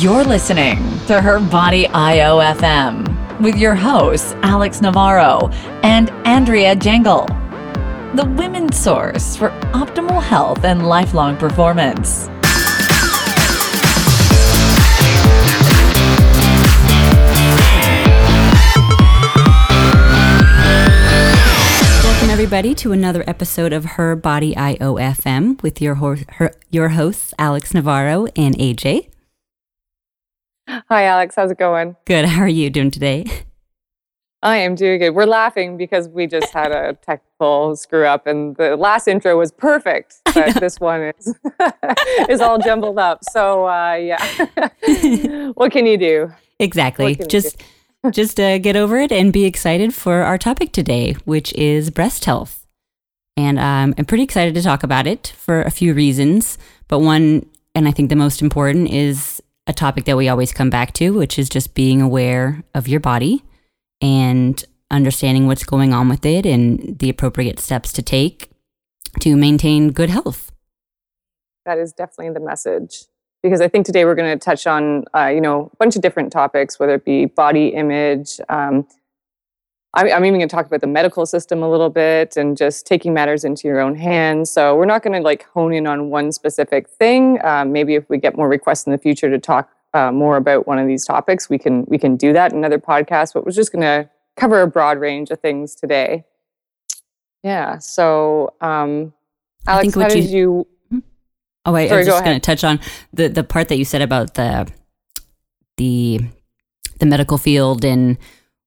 You're listening to Her Body IO.FM with your hosts, Alex Navarro and Andrea Jengle, the women's source for optimal health and lifelong performance. Everybody to another episode of Her Body IO.FM with your hosts Alex Navarro and A.J. Hi Alex, how's it going? Good. How are you doing today? I am doing good. We're laughing because we just had a technical screw up, and the last intro was perfect, but this one is all jumbled up. So yeah, what can you do? Exactly. Just get over it and be excited for our topic today, which is breast health. And I'm pretty excited to talk about it for a few reasons. But one, and I think the most important, is a topic that we always come back to, which is just being aware of your body and understanding what's going on with it and the appropriate steps to take to maintain good health. That is definitely the message. Because I think today we're going to touch on, a bunch of different topics, whether it be body image. I'm even going to talk about the medical system a little bit and just taking matters into your own hands. So we're not going to hone in on one specific thing. Maybe if we get more requests in the future to talk more about one of these topics, we can do that in another podcast. But we're just going to cover a broad range of things today. Yeah. So, Alex, how did you? Oh, I was just going to touch on the part that you said about the medical field, and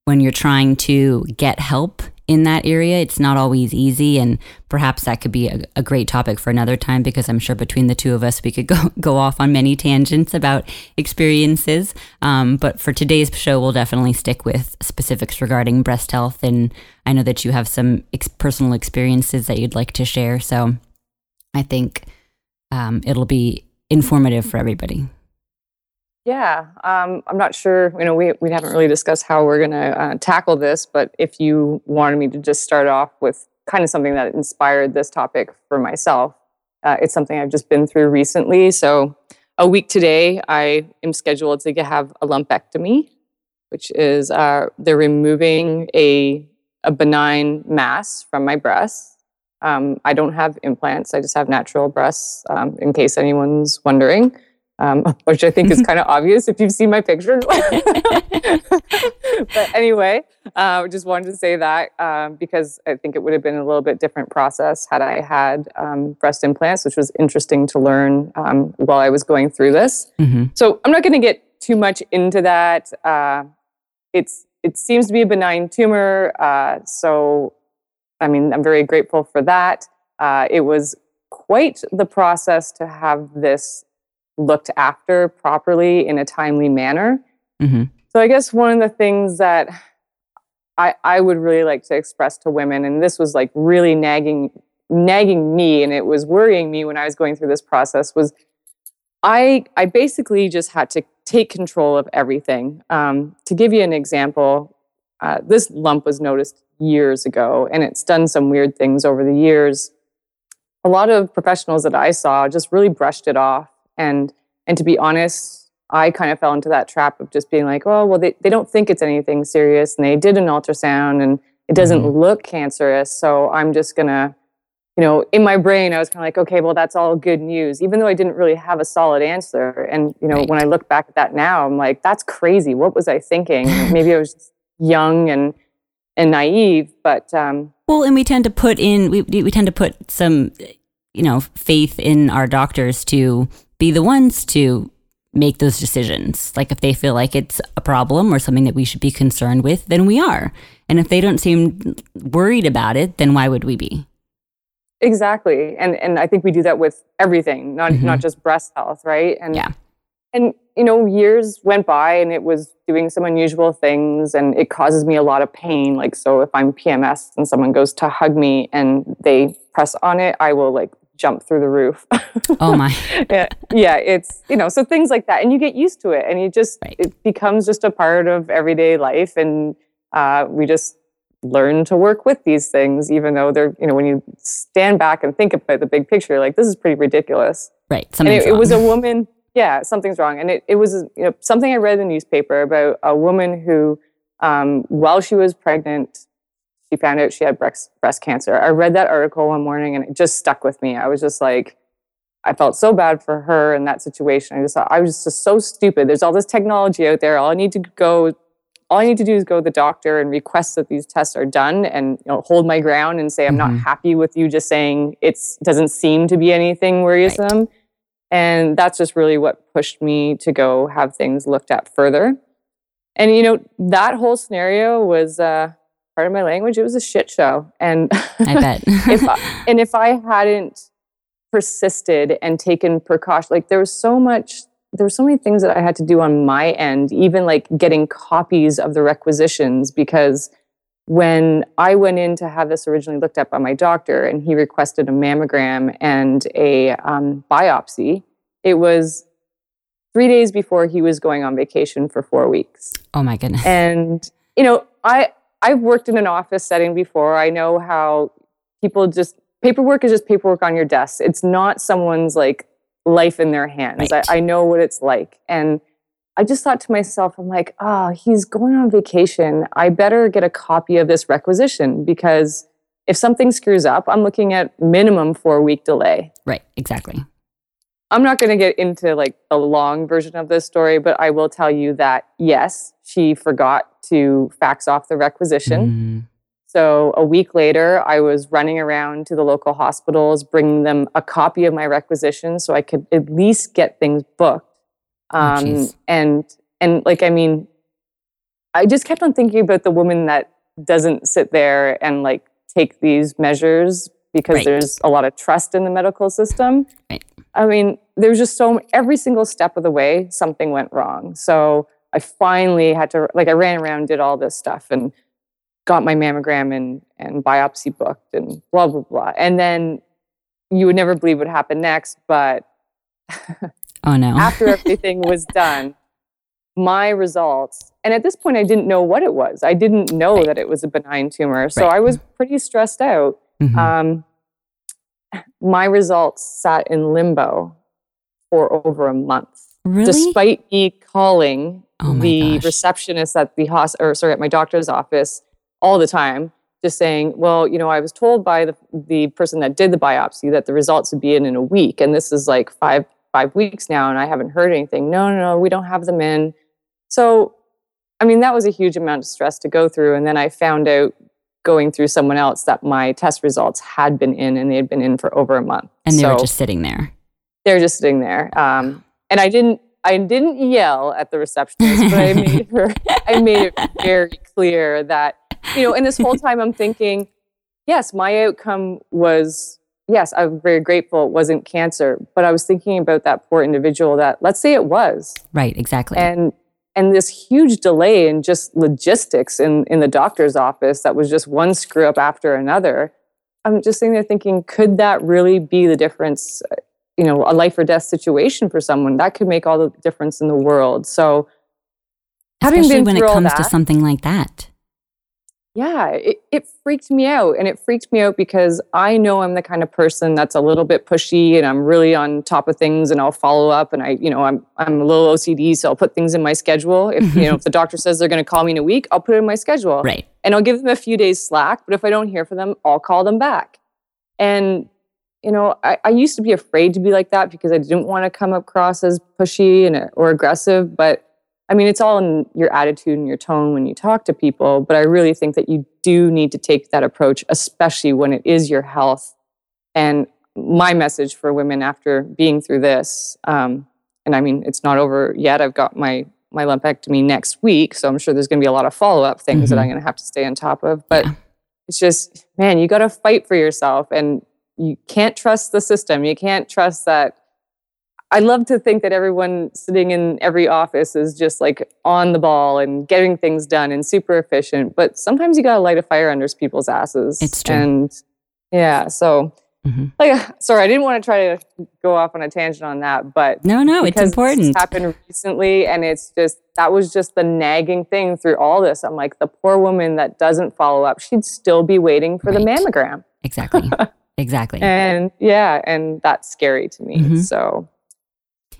when you're trying to get help in that area, it's not always easy, and perhaps that could be a great topic for another time, because I'm sure between the two of us, we could go off on many tangents about experiences. But for today's show, we'll definitely stick with specifics regarding breast health, and I know that you have some personal experiences that you'd like to share, so I think... it'll be informative for everybody. Yeah. I'm not sure, we haven't really discussed how we're going to tackle this, but if you wanted me to just start off with kind of something that inspired this topic for myself, it's something I've just been through recently. So a week today, I am scheduled to have a lumpectomy, which is they're removing a benign mass from my breast. I don't have implants. I just have natural breasts, in case anyone's wondering, which I think is kind of obvious if you've seen my picture. But anyway, I just wanted to say that because I think it would have been a little bit different process had I had breast implants, which was interesting to learn while I was going through this. Mm-hmm. So I'm not going to get too much into that. It seems to be a benign tumor, so... I'm very grateful for that. It was quite the process to have this looked after properly in a timely manner. Mm-hmm. So I guess one of the things that I would really like to express to women, and this was really nagging me, and it was worrying me when I was going through this process, was I basically just had to take control of everything. To give you an example, this lump was noticed years ago, and it's done some weird things over the years. A lot of professionals that I saw just really brushed it off, and to be honest, I kind of fell into that trap of just being they don't think it's anything serious, and they did an ultrasound, and it doesn't look cancerous, so I'm just gonna, in my brain I was kind of okay, well that's all good news, even though I didn't really have a solid answer. And right. When I look back at that now, I'm that's crazy. What was I thinking? Maybe I was just young and naive, but and we tend to put some faith in our doctors to be the ones to make those decisions. If they feel it's a problem or something that we should be concerned with, then we are, and if they don't seem worried about it, then why would we be? Exactly. And I think we do that with everything, not just breast health, right? And yeah. And, years went by and it was doing some unusual things, and it causes me a lot of pain. So if I'm PMS and someone goes to hug me and they press on it, I will jump through the roof. Oh my. Yeah. It's, so things like that, and you get used to it, and you just, right. It becomes just a part of everyday life. And we just learn to work with these things, even though they're, when you stand back and think about the big picture, this is pretty ridiculous. Right. Something's wrong. It was a woman. Yeah, something's wrong. And it was something I read in the newspaper about a woman who, while she was pregnant, she found out she had breast cancer. I read that article one morning and it just stuck with me. I was just like, I felt so bad for her in that situation. I just thought, I was just so stupid. There's all this technology out there. All I need to do is go to the doctor and request that these tests are done and hold my ground and say, I'm not happy with you just saying it doesn't seem to be anything worrisome. Right. And that's just really what pushed me to go have things looked at further. And, that whole scenario was, pardon my language, it was a shit show. And I bet. If I hadn't persisted and taken precaution, there were so many things that I had to do on my end, even like getting copies of the requisitions, because when I went in to have this originally looked at by my doctor and he requested a mammogram and a biopsy, it was 3 days before he was going on vacation for 4 weeks. Oh my goodness. And, I've worked in an office setting before. I know how paperwork is just paperwork on your desk. It's not someone's life in their hands. Right. I know what it's like. And I just thought to myself, I'm like, he's going on vacation. I better get a copy of this requisition because if something screws up, I'm looking at minimum 4-week delay. Right, exactly. I'm not going to get into a long version of this story, but I will tell you that, yes, she forgot to fax off the requisition. Mm. So a week later, I was running around to the local hospitals, bringing them a copy of my requisition so I could at least get things booked. I just kept on thinking about the woman that doesn't sit there and take these measures because there's a lot of trust in the medical system. Right. I mean, there's just every single step of the way, something went wrong. So I finally had to, I ran around, did all this stuff and got my mammogram and biopsy booked and blah, blah, blah. And then you would never believe what happened next, but oh no! After everything was done, my results, and at this point I didn't know what it was. I didn't know that it was a benign tumor. So I was pretty stressed out. Mm-hmm. My results sat in limbo for over a month. Really? Despite me calling the receptionist at my doctor's office all the time, just saying, well, I was told by the person that did the biopsy that the results would be in a week. And this is 5 weeks now and I haven't heard anything. No, we don't have them in. So, that was a huge amount of stress to go through. And then I found out going through someone else that my test results had been in and they had been in for over a month. And they were just sitting there. They were just sitting there. And I didn't yell at the receptionist, but I made it very clear that, and this whole time I'm thinking, yes, my outcome was... Yes, I'm very grateful it wasn't cancer, but I was thinking about that poor individual that, let's say it was. Right, exactly. And this huge delay in just logistics in the doctor's office that was just one screw up after another. I'm just sitting there thinking, could that really be the difference, a life or death situation for someone? That could make all the difference in the world. So especially when it comes to something like that. Yeah, it freaked me out. And it freaked me out because I know I'm the kind of person that's a little bit pushy and I'm really on top of things and I'll follow up and I'm a little OCD, so I'll put things in my schedule. If if the doctor says they're going to call me in a week, I'll put it in my schedule. Right. And I'll give them a few days slack, but if I don't hear from them, I'll call them back. And I used to be afraid to be like that because I didn't want to come across as pushy or aggressive, but it's all in your attitude and your tone when you talk to people, but I really think that you do need to take that approach, especially when it is your health. And my message for women after being through this, it's not over yet. I've got my lumpectomy next week, so I'm sure there's going to be a lot of follow-up things that I'm going to have to stay on top of. But it's just, man, you got to fight for yourself, and you can't trust the system. You can't trust that. I love to think that everyone sitting in every office is just on the ball and getting things done and super efficient. But sometimes you got to light a fire under people's asses. It's true. And yeah, so sorry, I didn't want to try to go off on a tangent on that. But no, it's important. It's happened recently and it's just, that was just the nagging thing through all this. I'm like, the poor woman that doesn't follow up, she'd still be waiting for the mammogram. Exactly. And yeah, and that's scary to me. Mm-hmm. So...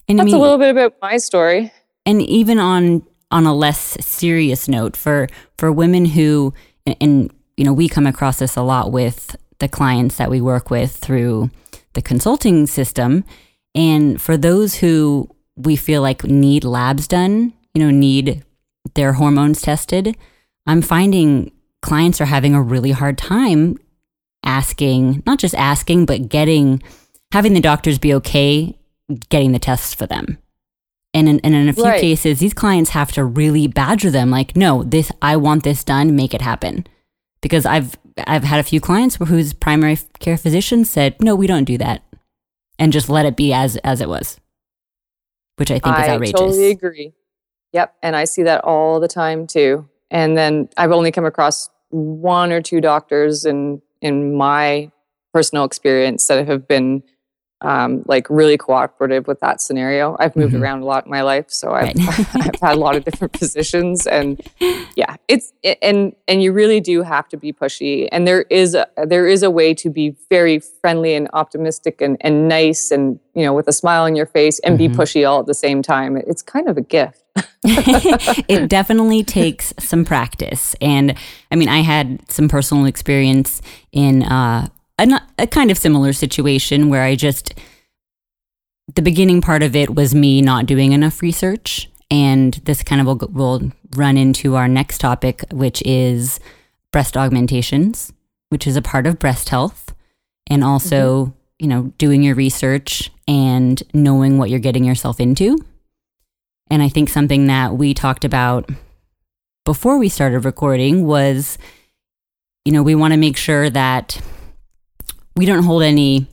And that's a little bit about my story. And even on a less serious note, for women who, and you know, we come across this a lot with the clients that we work with through the consulting system. And for those who we feel like need labs done, you know, need their hormones tested, I'm finding clients are having a really hard time asking, not just asking, but having the doctors be okay getting the tests for them. And in a few cases, these clients have to really badger them, like, no, this, I want this done, make it happen. Because I've had a few clients whose primary care physician said, no, we don't do that, and just let it be as it was, which I think is outrageous. I totally agree. Yep. And I see that all the time too. And then I've only come across one or two doctors in my personal experience that have been like really cooperative with that scenario. I've moved around a lot in my life, so I've had a lot of different positions, and yeah, and you really do have to be pushy. And there is a way to be very friendly and optimistic and nice, and you know, with a smile on your face, and be pushy all at the same time. It's kind of a gift. It definitely takes some practice, and I mean, I had some personal experience in a kind of similar situation where the beginning part of it was me not doing enough research. And this kind of will run into our next topic, which is breast augmentations, which is a part of breast health. And also, you know, doing your research and knowing what you're getting yourself into. And I think something that we talked about before we started recording was, you know, we want to make sure that we don't hold any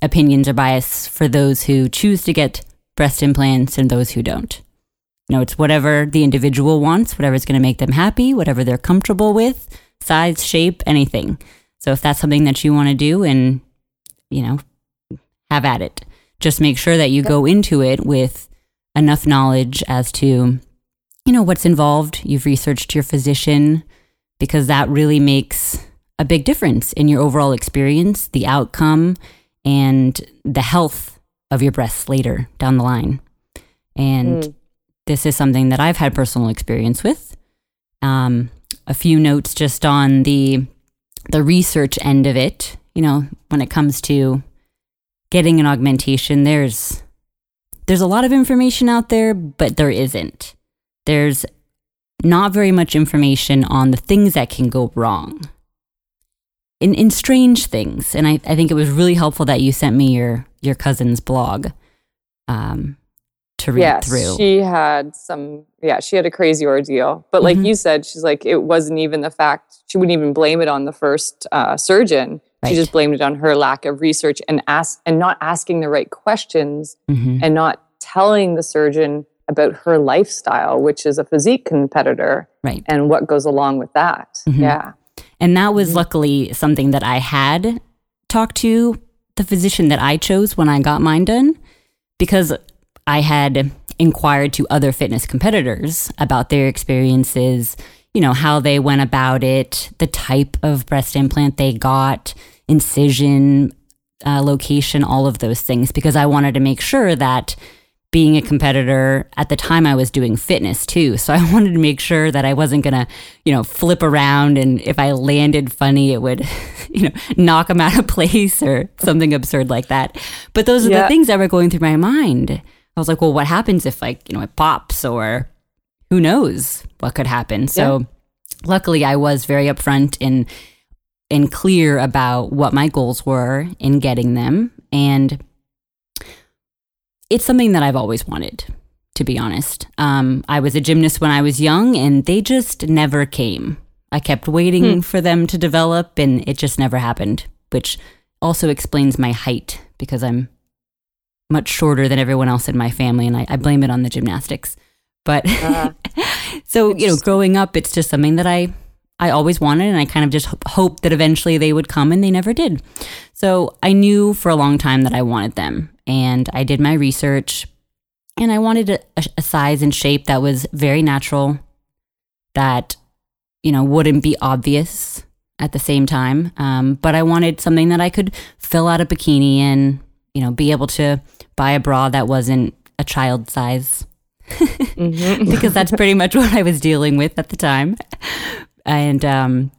opinions or bias for those who choose to get breast implants and those who don't. You know, it's whatever the individual wants, whatever's going to make them happy, whatever they're comfortable with, size, shape, anything. So if that's something that you want to do, and, you know, have at it. Just make sure that you go into it with enough knowledge as to, you know, what's involved. You've researched your physician, because that really makes a big difference in your overall experience, the outcome, and the health of your breasts later down the line. And this is something that I've had personal experience with. A few notes just on the research end of it. You know, when it comes to getting an augmentation, there's a lot of information out there, but there isn't. There's not very much information on the things that can go wrong. In strange things. And I think it was really helpful that you sent me your cousin's blog to read through. Yes, she had a crazy ordeal. But like you said, she's like, it wasn't even the fact, she wouldn't even blame it on the first surgeon. Right. She just blamed it on her lack of research and not asking the right questions and not telling the surgeon about her lifestyle, which is a physique competitor, right, and what goes along with that. Yeah. And that was luckily something that I had talked to the physician that I chose when I got mine done, because I had inquired to other fitness competitors about their experiences, you know, how they went about it, the type of breast implant they got, incision, location, all of those things, because I wanted to make sure that, being a competitor at the time, I was doing fitness too. So I wanted to make sure that I wasn't going to, you know, flip around, and if I landed funny, it would, you know, knock them out of place or something absurd like that. But those are the things that were going through my mind. I was like, well, what happens if, like, you know, it pops, or who knows what could happen? So luckily I was very upfront and clear about what my goals were in getting them. And it's something that I've always wanted, to be honest. I was a gymnast when I was young, and they just never came. I kept waiting for them to develop, and it just never happened, which also explains my height, because I'm much shorter than everyone else in my family, and I blame it on the gymnastics. But so, you know, growing up, it's just something that I always wanted, and I kind of just hoped that eventually they would come, and they never did. So I knew for a long time that I wanted them. And I did my research, and I wanted a size and shape that was very natural, that, you know, wouldn't be obvious at the same time. But I wanted something that I could fill out a bikini in, you know, be able to buy a bra that wasn't a child size mm-hmm. because that's pretty much what I was dealing with at the time. And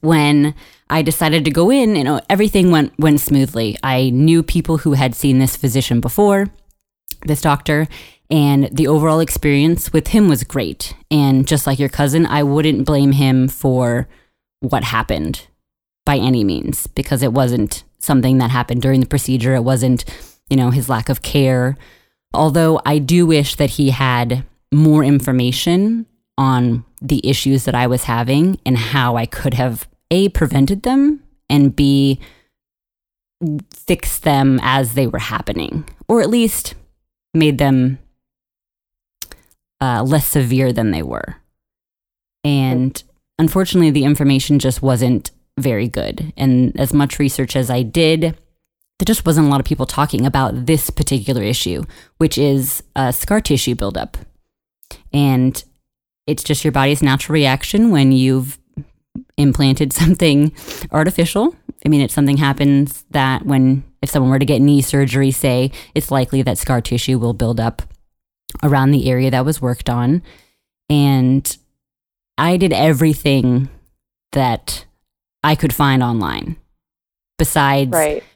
when I decided to go in, you know, everything went smoothly. I knew people who had seen this physician before, this doctor, and the overall experience with him was great. And just like your cousin, I wouldn't blame him for what happened by any means, because it wasn't something that happened during the procedure. It wasn't, you know, his lack of care. Although I do wish that he had more information on the issues that I was having and how I could have, A, prevented them, and B, fixed them as they were happening, or at least made them less severe than they were. And unfortunately, the information just wasn't very good. And as much research as I did, there just wasn't a lot of people talking about this particular issue, which is scar tissue buildup. And it's just your body's natural reaction when you've implanted something artificial. I mean, it's something happens that if someone were to get knee surgery, say, it's likely that scar tissue will build up around the area that was worked on. And I did everything that I could find online, besides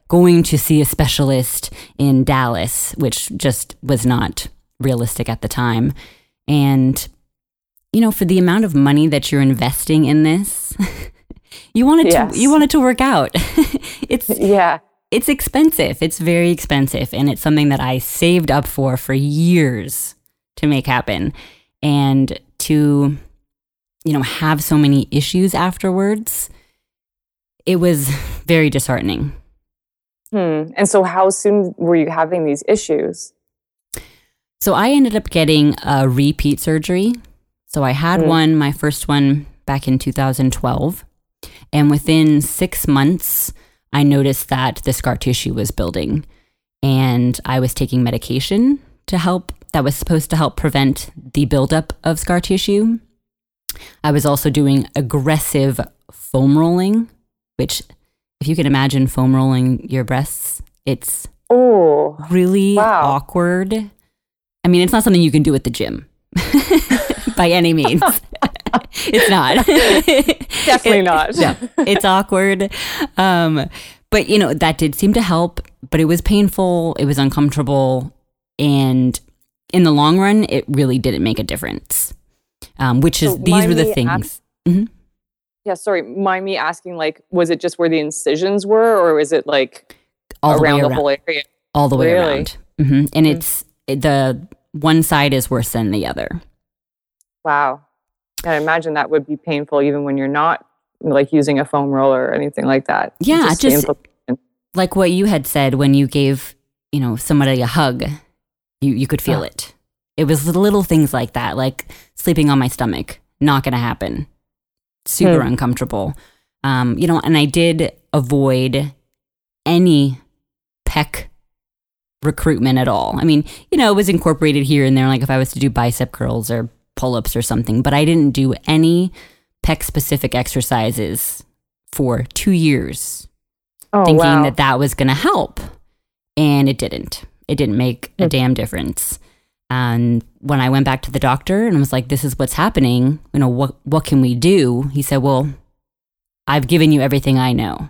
going to see a specialist in Dallas, which just was not realistic at the time. And, you know, for the amount of money that you're investing in this, you want it to work out. It's expensive. It's very expensive. And it's something that I saved up for years to make happen. And to, you know, have so many issues afterwards, it was very disheartening. And so how soon were you having these issues? So I ended up getting a repeat surgery. So I had my first one back in 2012. And within 6 months, I noticed that the scar tissue was building, and I was taking medication that was supposed to help prevent the buildup of scar tissue. I was also doing aggressive foam rolling, which, if you can imagine foam rolling your breasts, it's really awkward. I mean, it's not something you can do at the gym by any means. It's not. Definitely not. No, it's awkward. But, you know, that did seem to help, but it was painful. It was uncomfortable. And in the long run, it really didn't make a difference, these were the things. Yeah, sorry. Mind me asking, like, was it just where the incisions were, or is it like around the whole area? All the way around. Mm-hmm. And it's the one side is worse than the other. Wow. I imagine that would be painful even when you're not like using a foam roller or anything like that. Yeah, just like what you had said, when you gave, you know, somebody a hug, you could feel it. It was little things like that, like sleeping on my stomach, not going to happen. Super uncomfortable. You know, and I did avoid any pec recruitment at all. I mean, you know, it was incorporated here and there, like if I was to do bicep curls or pull-ups or something, but I didn't do any pec-specific exercises for 2 years, that was going to help, and it didn't. It didn't make a damn difference. And when I went back to the doctor and was like, "This is what's happening. You know, what can we do?" He said, "Well, I've given you everything I know.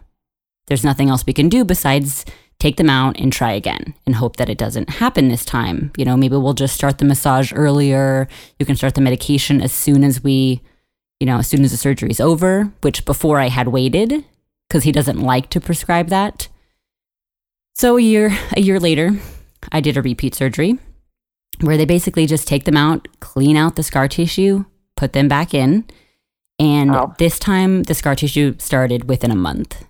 There's nothing else we can do besides take them out and try again and hope that it doesn't happen this time. You know, maybe we'll just start the massage earlier. You can start the medication as soon as the surgery's over," which before I had waited, because he doesn't like to prescribe that. So a year later, I did a repeat surgery where they basically just take them out, clean out the scar tissue, put them back in. And this time the scar tissue started within a month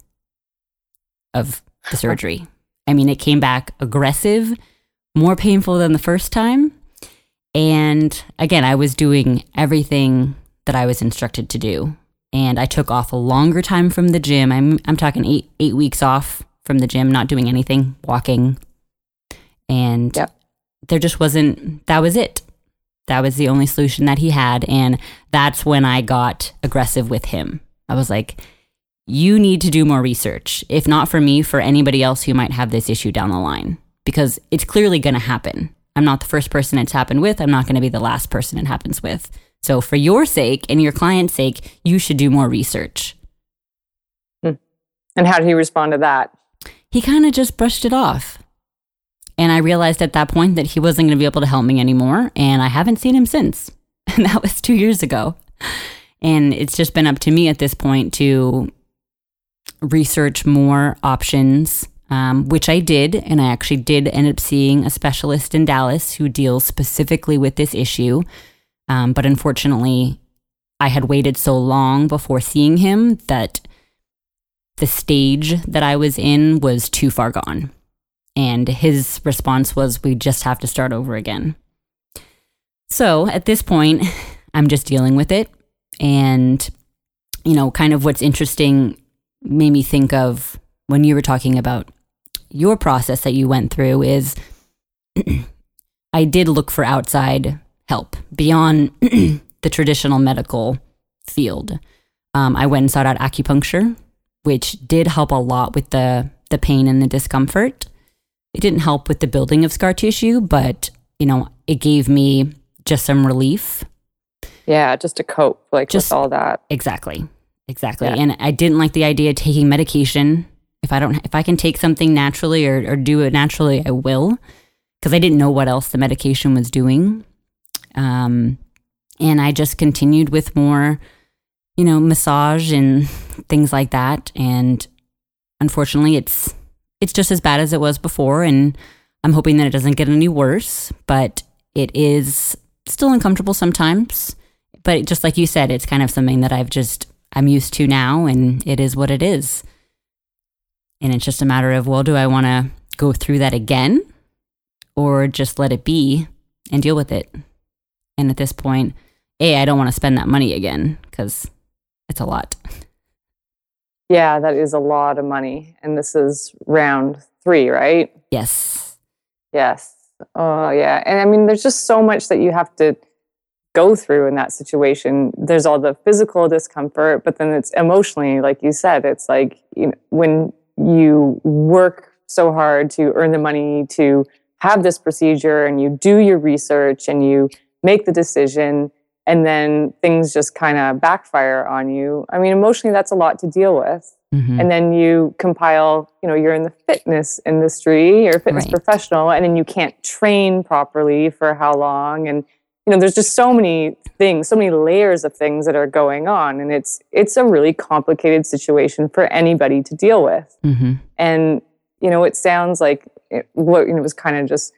of the surgery. I mean, it came back aggressive, more painful than the first time. And again, I was doing everything that I was instructed to do. And I took off a longer time from the gym. I'm talking eight weeks off from the gym, not doing anything, walking. And there just wasn't, that was it. That was the only solution that he had. And that's when I got aggressive with him. I was like, "You need to do more research, if not for me, for anybody else who might have this issue down the line, because it's clearly going to happen. I'm not the first person it's happened with. I'm not going to be the last person it happens with. So for your sake and your client's sake, you should do more research. And how did he respond to that? He kind of just brushed it off. And I realized at that point that he wasn't going to be able to help me anymore. And I haven't seen him since. And that was 2 years ago. And it's just been up to me at this point to research more options, which I did. And I actually did end up seeing a specialist in Dallas who deals specifically with this issue. But unfortunately, I had waited so long before seeing him that the stage that I was in was too far gone. And his response was, we just have to start over again. So at this point, I'm just dealing with it. And, you know, kind of what's interesting made me think of when you were talking about your process that you went through is I did look for outside help beyond the traditional medical field. I went and sought out acupuncture, which did help a lot with the pain and the discomfort. It didn't help with the building of scar tissue, but, you know, it gave me just some relief. Yeah, just to cope, like, just with all that. Exactly. Yeah. And I didn't like the idea of taking medication. If I can take something naturally or do it naturally, I will, because I didn't know what else the medication was doing. And I just continued with more, you know, massage and things like that. And unfortunately, it's just as bad as it was before. And I'm hoping that it doesn't get any worse, but it is still uncomfortable sometimes. But just like you said, it's kind of something that I'm used to now, and it is what it is. And it's just a matter of, well, do I want to go through that again or just let it be and deal with it? And at this point, I don't want to spend that money again because it's a lot. Yeah, that is a lot of money. And this is round 3, right? Yes. Oh, yeah. And I mean, there's just so much that you have to go through in that situation. There's all the physical discomfort, but then it's emotionally, like you said, it's like, you know, when you work so hard to earn the money to have this procedure and you do your research and you make the decision and then things just kind of backfire on you. I mean, emotionally, that's a lot to deal with. Mm-hmm. And then you compile, you know, you're in the fitness industry, you're a fitness professional, and then you can't train properly for how long. And, you know, there's just so many things, so many layers of things that are going on. And it's a really complicated situation for anybody to deal with. Mm-hmm. And, you know, it sounds like it was kind of just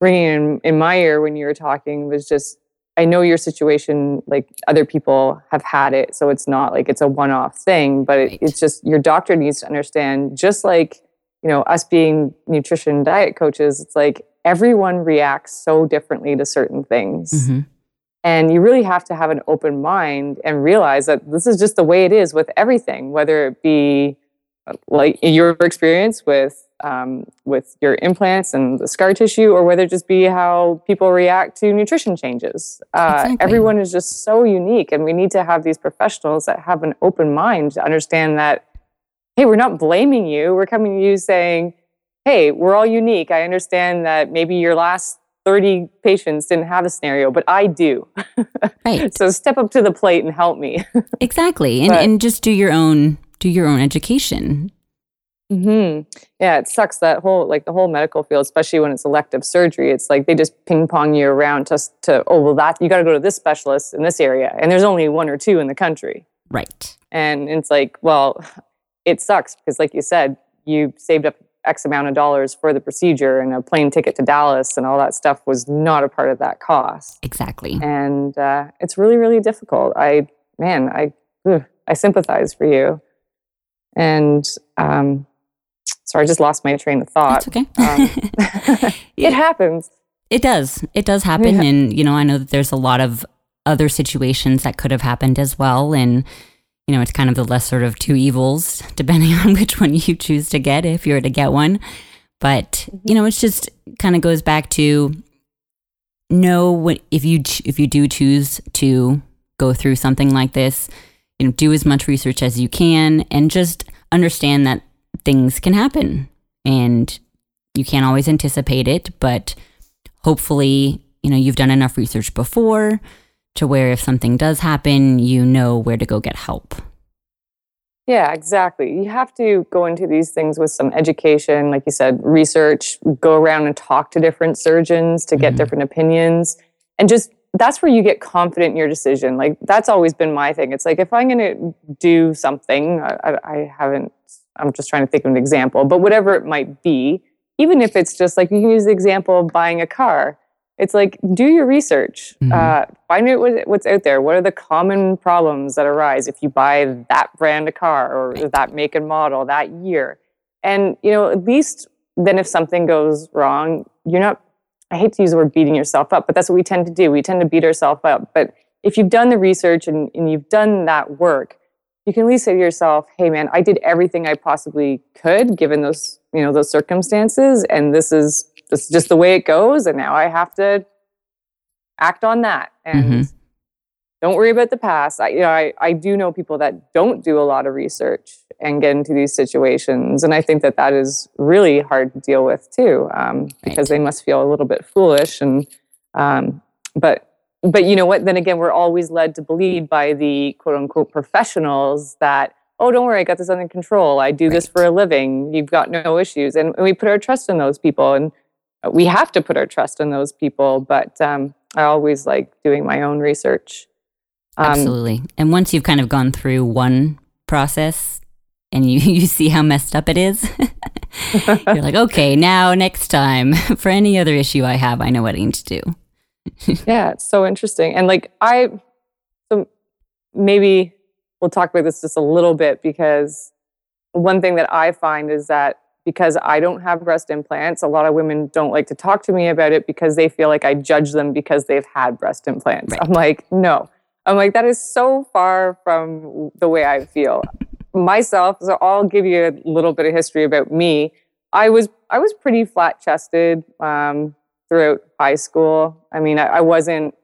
ringing in my ear when you were talking was just, I know your situation, like other people have had it, so it's not like it's a one-off thing, but it's just your doctor needs to understand, just like, you know, us being nutrition diet coaches, it's like everyone reacts so differently to certain things. Mm-hmm. And you really have to have an open mind and realize that this is just the way it is with everything, whether it be like your experience with your implants and the scar tissue, or whether it just be how people react to nutrition changes. Exactly. Everyone is just so unique, and we need to have these professionals that have an open mind to understand that, hey, we're not blaming you. We're coming to you saying, hey, we're all unique. I understand that maybe your last 30 patients didn't have a scenario, but I do. Right. So step up to the plate and help me. Exactly. And just do your own education. Mm-hmm. Yeah, it sucks that the whole medical field, especially when it's elective surgery. It's like they just ping pong you around that you got to go to this specialist in this area, and there's only one or two in the country. Right. And it's like, well, it sucks because, like you said, you saved up X amount of dollars for the procedure, and a plane ticket to Dallas and all that stuff was not a part of that cost. Exactly. And it's really, really difficult. I sympathize for you. And sorry, I just lost my train of thought. That's okay. It happens. It does happen. Yeah. And, you know, I know that there's a lot of other situations that could have happened as well. And, you know, it's kind of the lesser of two evils, depending on which one you choose to get, if you're to get one. But, you know, it's just kind of goes back to know what, if you do choose to go through something like this, you know, do as much research as you can and just understand that things can happen and you can't always anticipate it, but hopefully, you know, you've done enough research before to where if something does happen, you know where to go get help. Yeah, exactly. You have to go into these things with some education, like you said, research, go around and talk to different surgeons to get different opinions. And just, that's where you get confident in your decision. Like, that's always been my thing. It's like, if I'm going to do something, I'm just trying to think of an example, but whatever it might be, even if it's just like, you can use the example of buying a car. It's like, do your research, find out what's out there. What are the common problems that arise if you buy that brand of car or that make and model that year? And, you know, at least then if something goes wrong, you're not, I hate to use the word beating yourself up, but that's what we tend to do. We tend to beat ourselves up. But if you've done the research and you've done that work, you can at least say to yourself, hey man, I did everything I possibly could given those, you know, those circumstances, and this is just the way it goes, and now I have to act on that. And don't worry about the past. I do know people that don't do a lot of research and get into these situations, and I think that is really hard to deal with too, because they must feel a little bit foolish. And but you know what? Then again, we're always led to believe by the quote unquote professionals that, oh, don't worry, I got this under control. I do this for a living. You've got no issues. And we put our trust in those people, and we have to put our trust in those people. But I always like doing my own research. Absolutely. And once you've kind of gone through one process and you see how messed up it is, you're like, okay, now next time for any other issue I have, I know what I need to do. Yeah, it's so interesting. And like maybe we'll talk about this just a little bit, because one thing that I find is that because I don't have breast implants, a lot of women don't like to talk to me about it because they feel like I judge them because they've had breast implants. Right. I'm like, no. I'm like, that is so far from the way I feel myself. So I'll give you a little bit of history about me. I was pretty flat-chested, throughout high school. I mean, I wasn't,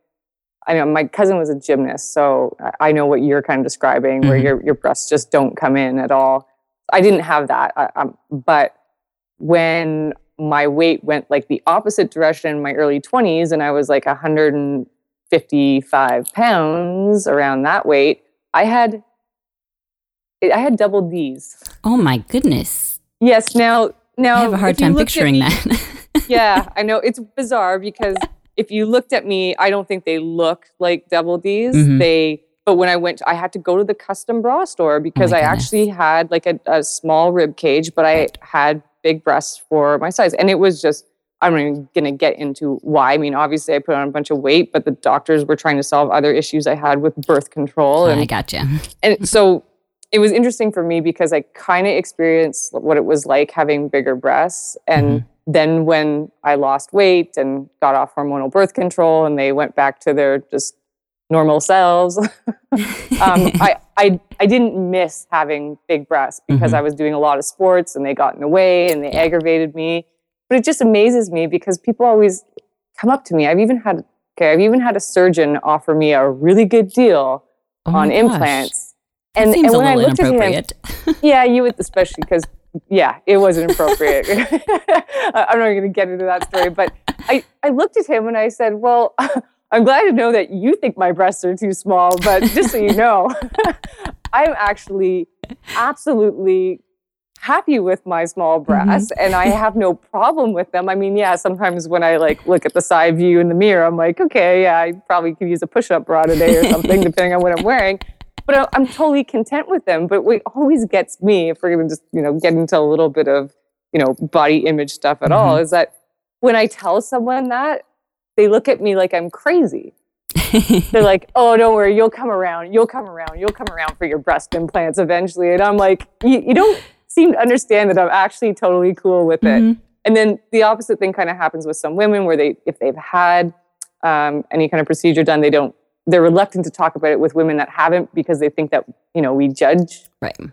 I know my cousin was a gymnast, so I know what you're kind of describing, where your breasts just don't come in at all. I didn't have that. But when my weight went like the opposite direction in my early 20s, and I was like 155 pounds around that weight, I had double D's. Oh my goodness. Yes. Now I have a hard time picturing that. Yeah, I know. It's bizarre because if you looked at me, I don't think they look like double D's. But when I went, I had to go to the custom bra store because I actually had like a small rib cage, but I had big breasts for my size. And it was just, I'm not even going to get into why. I mean, obviously I put on a bunch of weight, but the doctors were trying to solve other issues I had with birth control. And I gotcha. And so it was interesting for me because I kind of experienced what it was like having bigger breasts. And then when I lost weight and got off hormonal birth control and they went back to their just normal selves, I didn't miss having big breasts because I was doing a lot of sports and they got in the way and they aggravated me. But it just amazes me because people always come up to me. I've even had a surgeon offer me a really good deal on implants. And when I looked at him, yeah, you would, especially because yeah, it wasn't appropriate. I'm not going to get into that story, but I looked at him and I said, well, I'm glad to know that you think my breasts are too small, but just so you know, I'm actually absolutely happy with my small breasts and I have no problem with them. I mean, yeah, sometimes when I like look at the side view in the mirror, I'm like, okay, yeah, I probably could use a push-up bra today or something, depending on what I'm wearing. But I'm totally content with them. But what always gets me, if we're even just, you know, get into a little bit of, you know, body image stuff at all, is that when I tell someone that, they look at me like I'm crazy. They're like, oh, don't worry, you'll come around for your breast implants eventually. And I'm like, you don't seem to understand that I'm actually totally cool with it. And then the opposite thing kind of happens with some women where if they've had any kind of procedure done, they're reluctant to talk about it with women that haven't because they think that, you know, we judge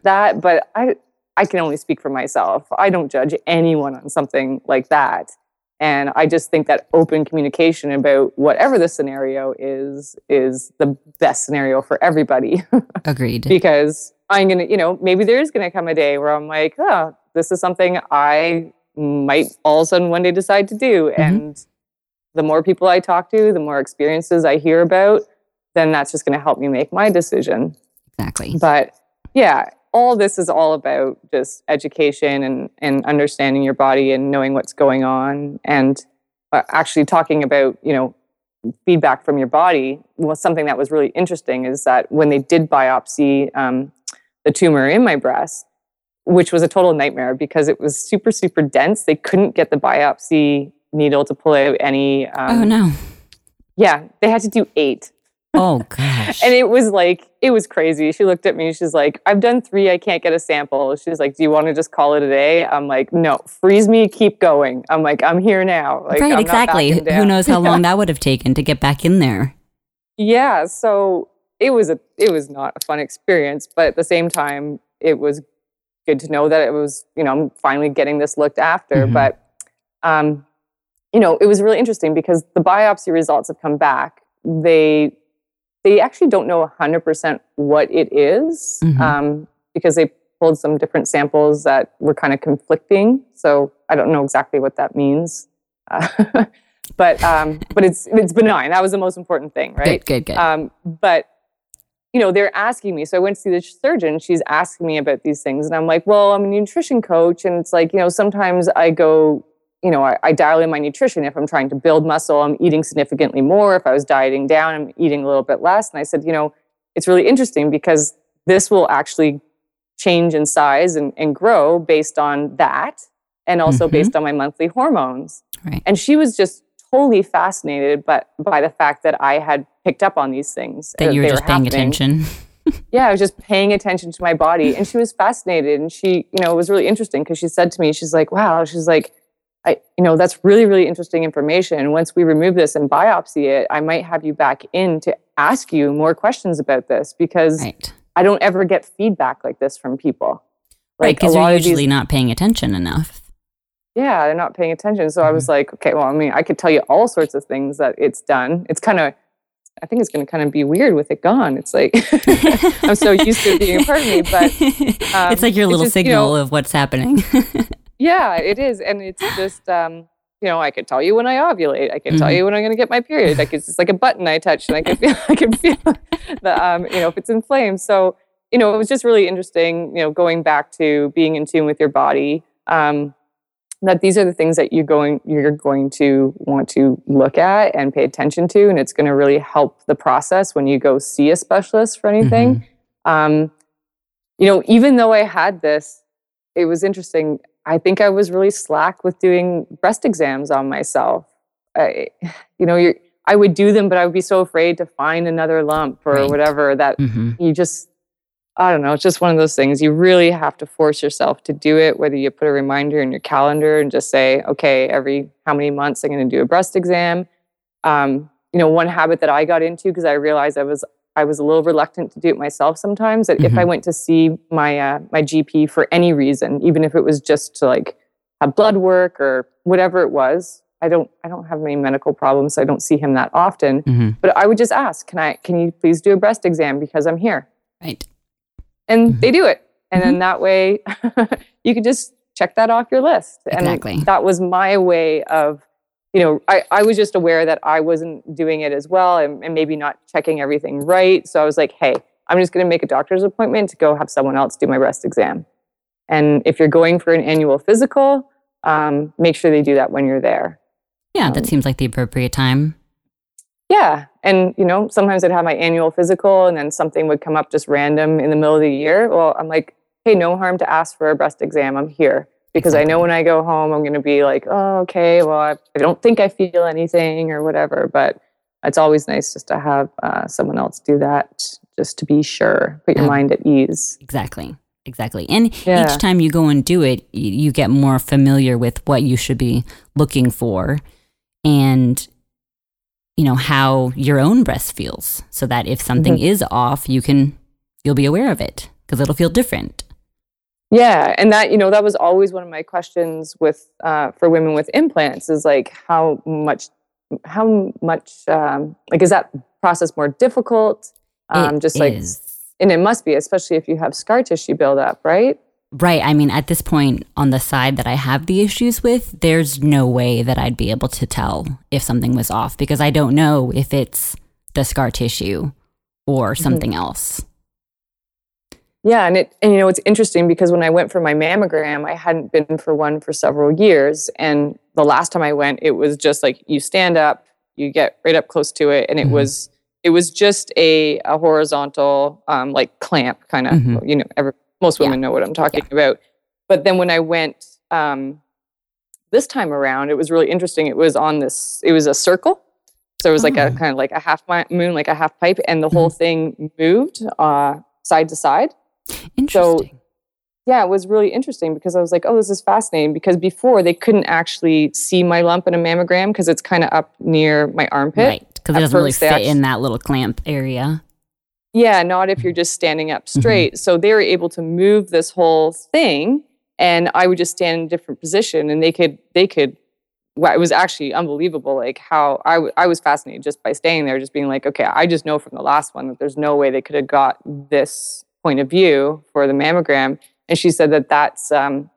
that. But I can only speak for myself. I don't judge anyone on something like that. And I just think that open communication about whatever the scenario is the best scenario for everybody. Agreed. Because I'm going to, you know, maybe there is going to come a day where I'm like, oh, this is something I might all of a sudden one day decide to do. And the more people I talk to, the more experiences I hear about, then that's just going to help me make my decision. Exactly. But yeah, all this is all about just education and understanding your body and knowing what's going on, and actually talking about, you know, feedback from your body. Well, something that was really interesting is that when they did biopsy the tumor in my breast, which was a total nightmare because it was super, super dense. They couldn't get the biopsy needle to pull out any. Oh, no. Yeah, they had to do 8. Oh, gosh. And it was like, it was crazy. She looked at me. She's like, I've done 3. I can't get a sample. She's like, do you want to just call it a day? I'm like, no, freeze me. Keep going. I'm like, I'm here now. Like, right, I'm exactly. Who knows how long that would have taken to get back in there? Yeah. So it was not a fun experience, but at the same time, it was good to know that it was, you know, I'm finally getting this looked after. Mm-hmm. But, you know, it was really interesting because the biopsy results have come back. They actually don't know 100% what it is, mm-hmm. Because they pulled some different samples that were kind of conflicting. So I don't know exactly what that means, but it's benign. That was the most important thing, right? Good. But you know, they're asking me. So I went to see the surgeon. She's asking me about these things, and I'm like, well, I'm a nutrition coach, and it's like, you know, sometimes I go. You know, I dial in my nutrition. If I'm trying to build muscle, I'm eating significantly more. If I was dieting down, I'm eating a little bit less. And I said, you know, it's really interesting because this will actually change in size and grow based on that, and also mm-hmm. based on my monthly hormones. Right. And she was just totally fascinated by the fact that I had picked up on these things. That you were just paying attention. Yeah, I was just paying attention to my body. And she was fascinated. And she, you know, it was really interesting because she said to me, she's like, wow, she's like, you know, that's really, really interesting information. And once we remove this and biopsy it, I might have you back in to ask you more questions about this because right. I don't ever get feedback like this from people. Like, right, because you're usually not paying attention enough. Yeah, they're not paying attention. So mm-hmm. I was like, okay, well, I mean, I could tell you all sorts of things that it's done. It's kind of, I think it's going to kind of be weird with it gone. It's like, I'm so used to it being a part of me, but... it's like your little just, signal, you know, of what's happening. Yeah, it is. And it's just, you know, I could tell you when I ovulate. I could mm-hmm. tell you when I'm going to get my period. Like, it's just like a button I touch, and I can feel the, you know, if it's inflamed. So, you know, it was just really interesting, you know, going back to being in tune with your body, that these are the things that you're going to want to look at and pay attention to. And it's going to really help the process when you go see a specialist for anything. Mm-hmm. You know, even though I had this, it was interesting. I think I was really slack with doing breast exams on myself. I would do them, but I would be so afraid to find another lump or right. whatever that mm-hmm. you just, I don't know, it's just one of those things. You really have to force yourself to do it, whether you put a reminder in your calendar and just say, okay, every how many months I'm going to do a breast exam. You know, one habit that I got into because I realized I was a little reluctant to do it myself sometimes, that mm-hmm. if I went to see my my GP for any reason, even if it was just to like have blood work or whatever it was, I don't have any medical problems, so I don't see him that often. Mm-hmm. But I would just ask, can you please do a breast exam because I'm here? Right. And mm-hmm. they do it. And mm-hmm. then that way you could just check that off your list. Exactly. And that was my way of, you know, I was just aware that I wasn't doing it as well and maybe not checking everything right. So I was like, hey, I'm just going to make a doctor's appointment to go have someone else do my breast exam. And if you're going for an annual physical, make sure they do that when you're there. Yeah, that seems like the appropriate time. Yeah. And, you know, sometimes I'd have my annual physical and then something would come up just random in the middle of the year. Well, I'm like, hey, no harm to ask for a breast exam. I'm here. Because I know when I go home, I'm going to be like, oh, okay, well, I don't think I feel anything or whatever. But it's always nice just to have someone else do that just to be sure. Put your mind at ease. Exactly. And each time you go and do it, you get more familiar with what you should be looking for and, you know, how your own breast feels so that if something mm-hmm. is off, you'll be aware of it because it'll feel different. Yeah. And that, you know, that was always one of my questions with, for women with implants is like, how much, like, is that process more difficult? It is. And it must be, especially if you have scar tissue buildup, right? Right. I mean, at this point on the side that I have the issues with, there's no way that I'd be able to tell if something was off because I don't know if it's the scar tissue or something else. Yeah. And you know, it's interesting because when I went for my mammogram, I hadn't been for one for several years. And the last time I went, it was just like you stand up, you get right up close to it. And it was just a horizontal, like clamp kind of, you know, most women know what I'm talking about. But then when I went this time around, it was really interesting. It was a circle. So it was like a kind of like a half moon, like a half pipe. And the whole thing moved side to side. Interesting. So, yeah, it was really interesting because I was like, oh, this is fascinating. Because before they couldn't actually see my lump in a mammogram because it's kind of up near my armpit. Right, because it doesn't really fit in that little clamp area. Yeah, not if you're just standing up straight. So they were able to move this whole thing, and I would just stand in a different position, and they could. Well, it was actually unbelievable, like how I was fascinated just by staying there, just being like, okay, I just know from the last one that there's no way they could have got this point of view for the mammogram. And she said that that's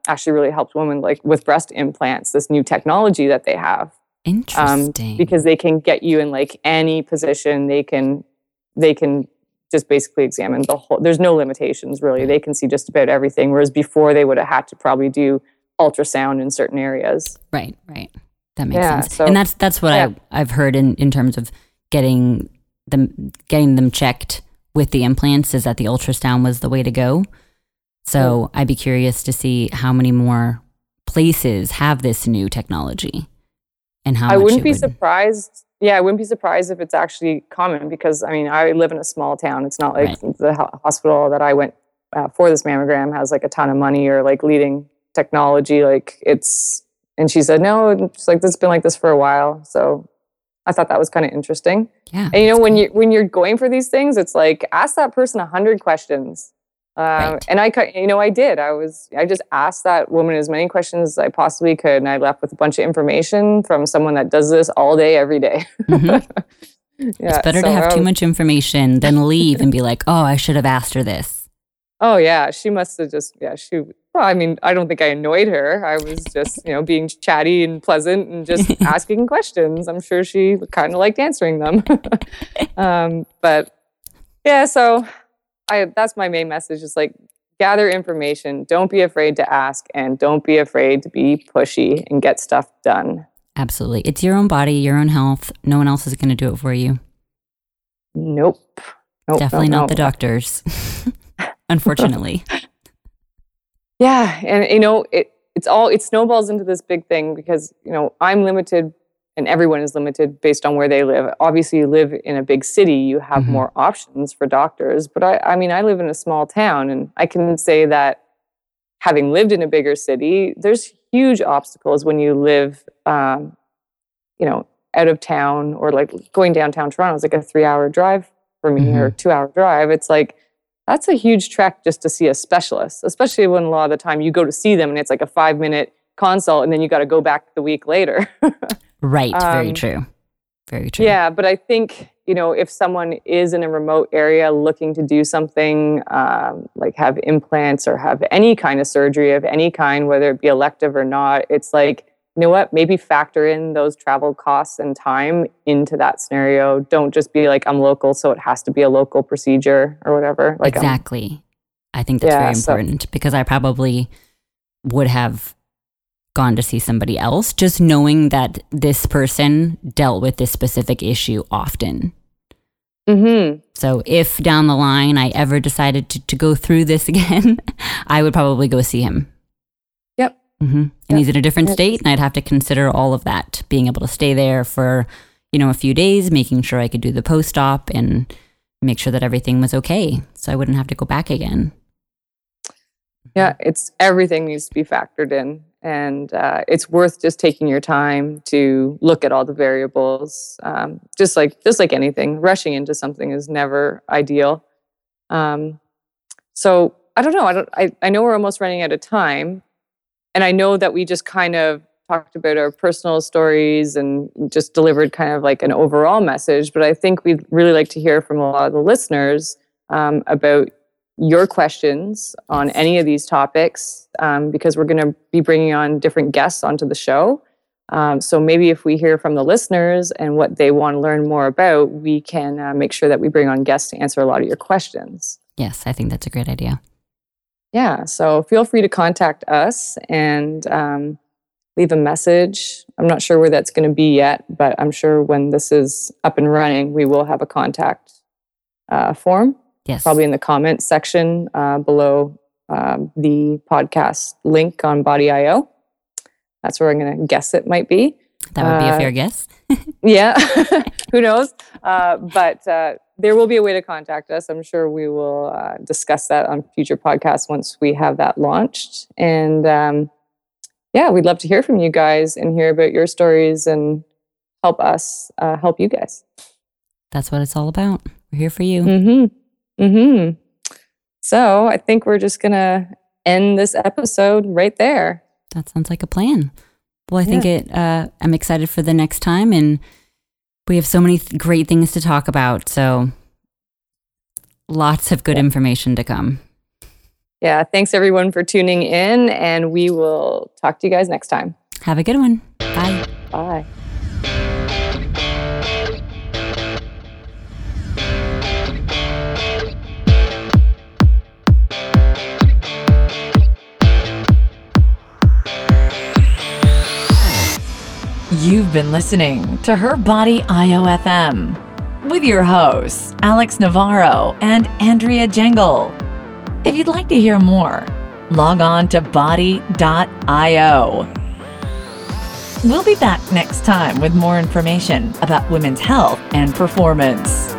actually really helped women like with breast implants, this new technology that they have. Interesting, because they can get you in like any position. They can. Just basically examine the whole, there's no limitations really. They can see just about everything. Whereas before they would have had to probably do ultrasound in certain areas. Right. That makes sense. So, and that's what I've heard in terms of getting them checked with the implants is that the ultrasound was the way to go. So I'd be curious to see how many more places have this new technology and how much I wouldn't be surprised. Yeah, I wouldn't be surprised if it's actually common because, I mean, I live in a small town. It's not like the hospital that I went for this mammogram has like a ton of money or like leading technology. Like it's, and she said, no, it's like, it's been like this for a while. So I thought that was kind of interesting. Yeah. And you know, when you're going for these things, it's like, ask that person 100 questions. And I did. I just asked that woman as many questions as I possibly could, and I left with a bunch of information from someone that does this all day, every day. It's better to have too much information than leave and be like, oh, I should have asked her this. Oh yeah, she must have just Well, I mean, I don't think I annoyed her. I was just being chatty and pleasant and just asking questions. I'm sure she kind of liked answering them. But yeah, so. That's my main message is like gather information, don't be afraid to ask, and don't be afraid to be pushy and get stuff done. Absolutely. It's your own body, your own health. No one else is going to do it for you. Nope. Definitely not the doctors, unfortunately. Yeah. And you know, it snowballs into this big thing because, you know, I'm limited and everyone is limited based on where they live. Obviously, you live in a big city, you have more options for doctors. But I mean, I live in a small town, and I can say that having lived in a bigger city, there's huge obstacles when you live, out of town or like going downtown Toronto is like a 3-hour drive for me or 2-hour drive. It's like, that's a huge trek just to see a specialist, especially when a lot of the time you go to see them and it's like a 5-minute consult and then you got to go back the week later. Right. Very true. Yeah. But I think, you know, if someone is in a remote area looking to do something like have implants or have any kind of surgery of any kind, whether it be elective or not, it's like, you know what, maybe factor in those travel costs and time into that scenario. Don't just be like, I'm local, so it has to be a local procedure or whatever. Like exactly. I think that's very important because I probably would have gone to see somebody else, just knowing that this person dealt with this specific issue often. So if down the line I ever decided to go through this again, I would probably go see him. Yep. And he's in a different state, and I'd have to consider all of that, being able to stay there for, a few days, making sure I could do the post-op and make sure that everything was okay, so I wouldn't have to go back again. Yeah, it's everything needs to be factored in. And it's worth just taking your time to look at all the variables. Just like anything, rushing into something is never ideal. So I don't know. I know we're almost running out of time, and I know that we just kind of talked about our personal stories and just delivered kind of like an overall message. But I think we'd really like to hear from a lot of the listeners about your questions on any of these topics, because we're going to be bringing on different guests onto the show. So maybe if we hear from the listeners and what they want to learn more about, we can make sure that we bring on guests to answer a lot of your questions. Yes, I think that's a great idea. Yeah, so feel free to contact us and leave a message. I'm not sure where that's going to be yet, but I'm sure when this is up and running, we will have a contact form. Yes. Probably in the comments section below the podcast link on Body IO. That's where I'm going to guess it might be. That would be a fair guess. Yeah, who knows? But there will be a way to contact us. I'm sure we will discuss that on future podcasts once we have that launched. And yeah, we'd love to hear from you guys and hear about your stories and help us help you guys. That's what it's all about. We're here for you. Mm-hmm. Mm-hmm. So I think we're just going to end this episode right there. That sounds like a plan. Well, I think I'm excited for the next time, and we have so many great things to talk about. So lots of good information to come. Yeah. Thanks everyone for tuning in, and we will talk to you guys next time. Have a good one. Bye. Bye. You've been listening to Her Body IO.FM with your hosts, Alex Navarro and Andrea Jengle. If you'd like to hear more, log on to body.io. We'll be back next time with more information about women's health and performance.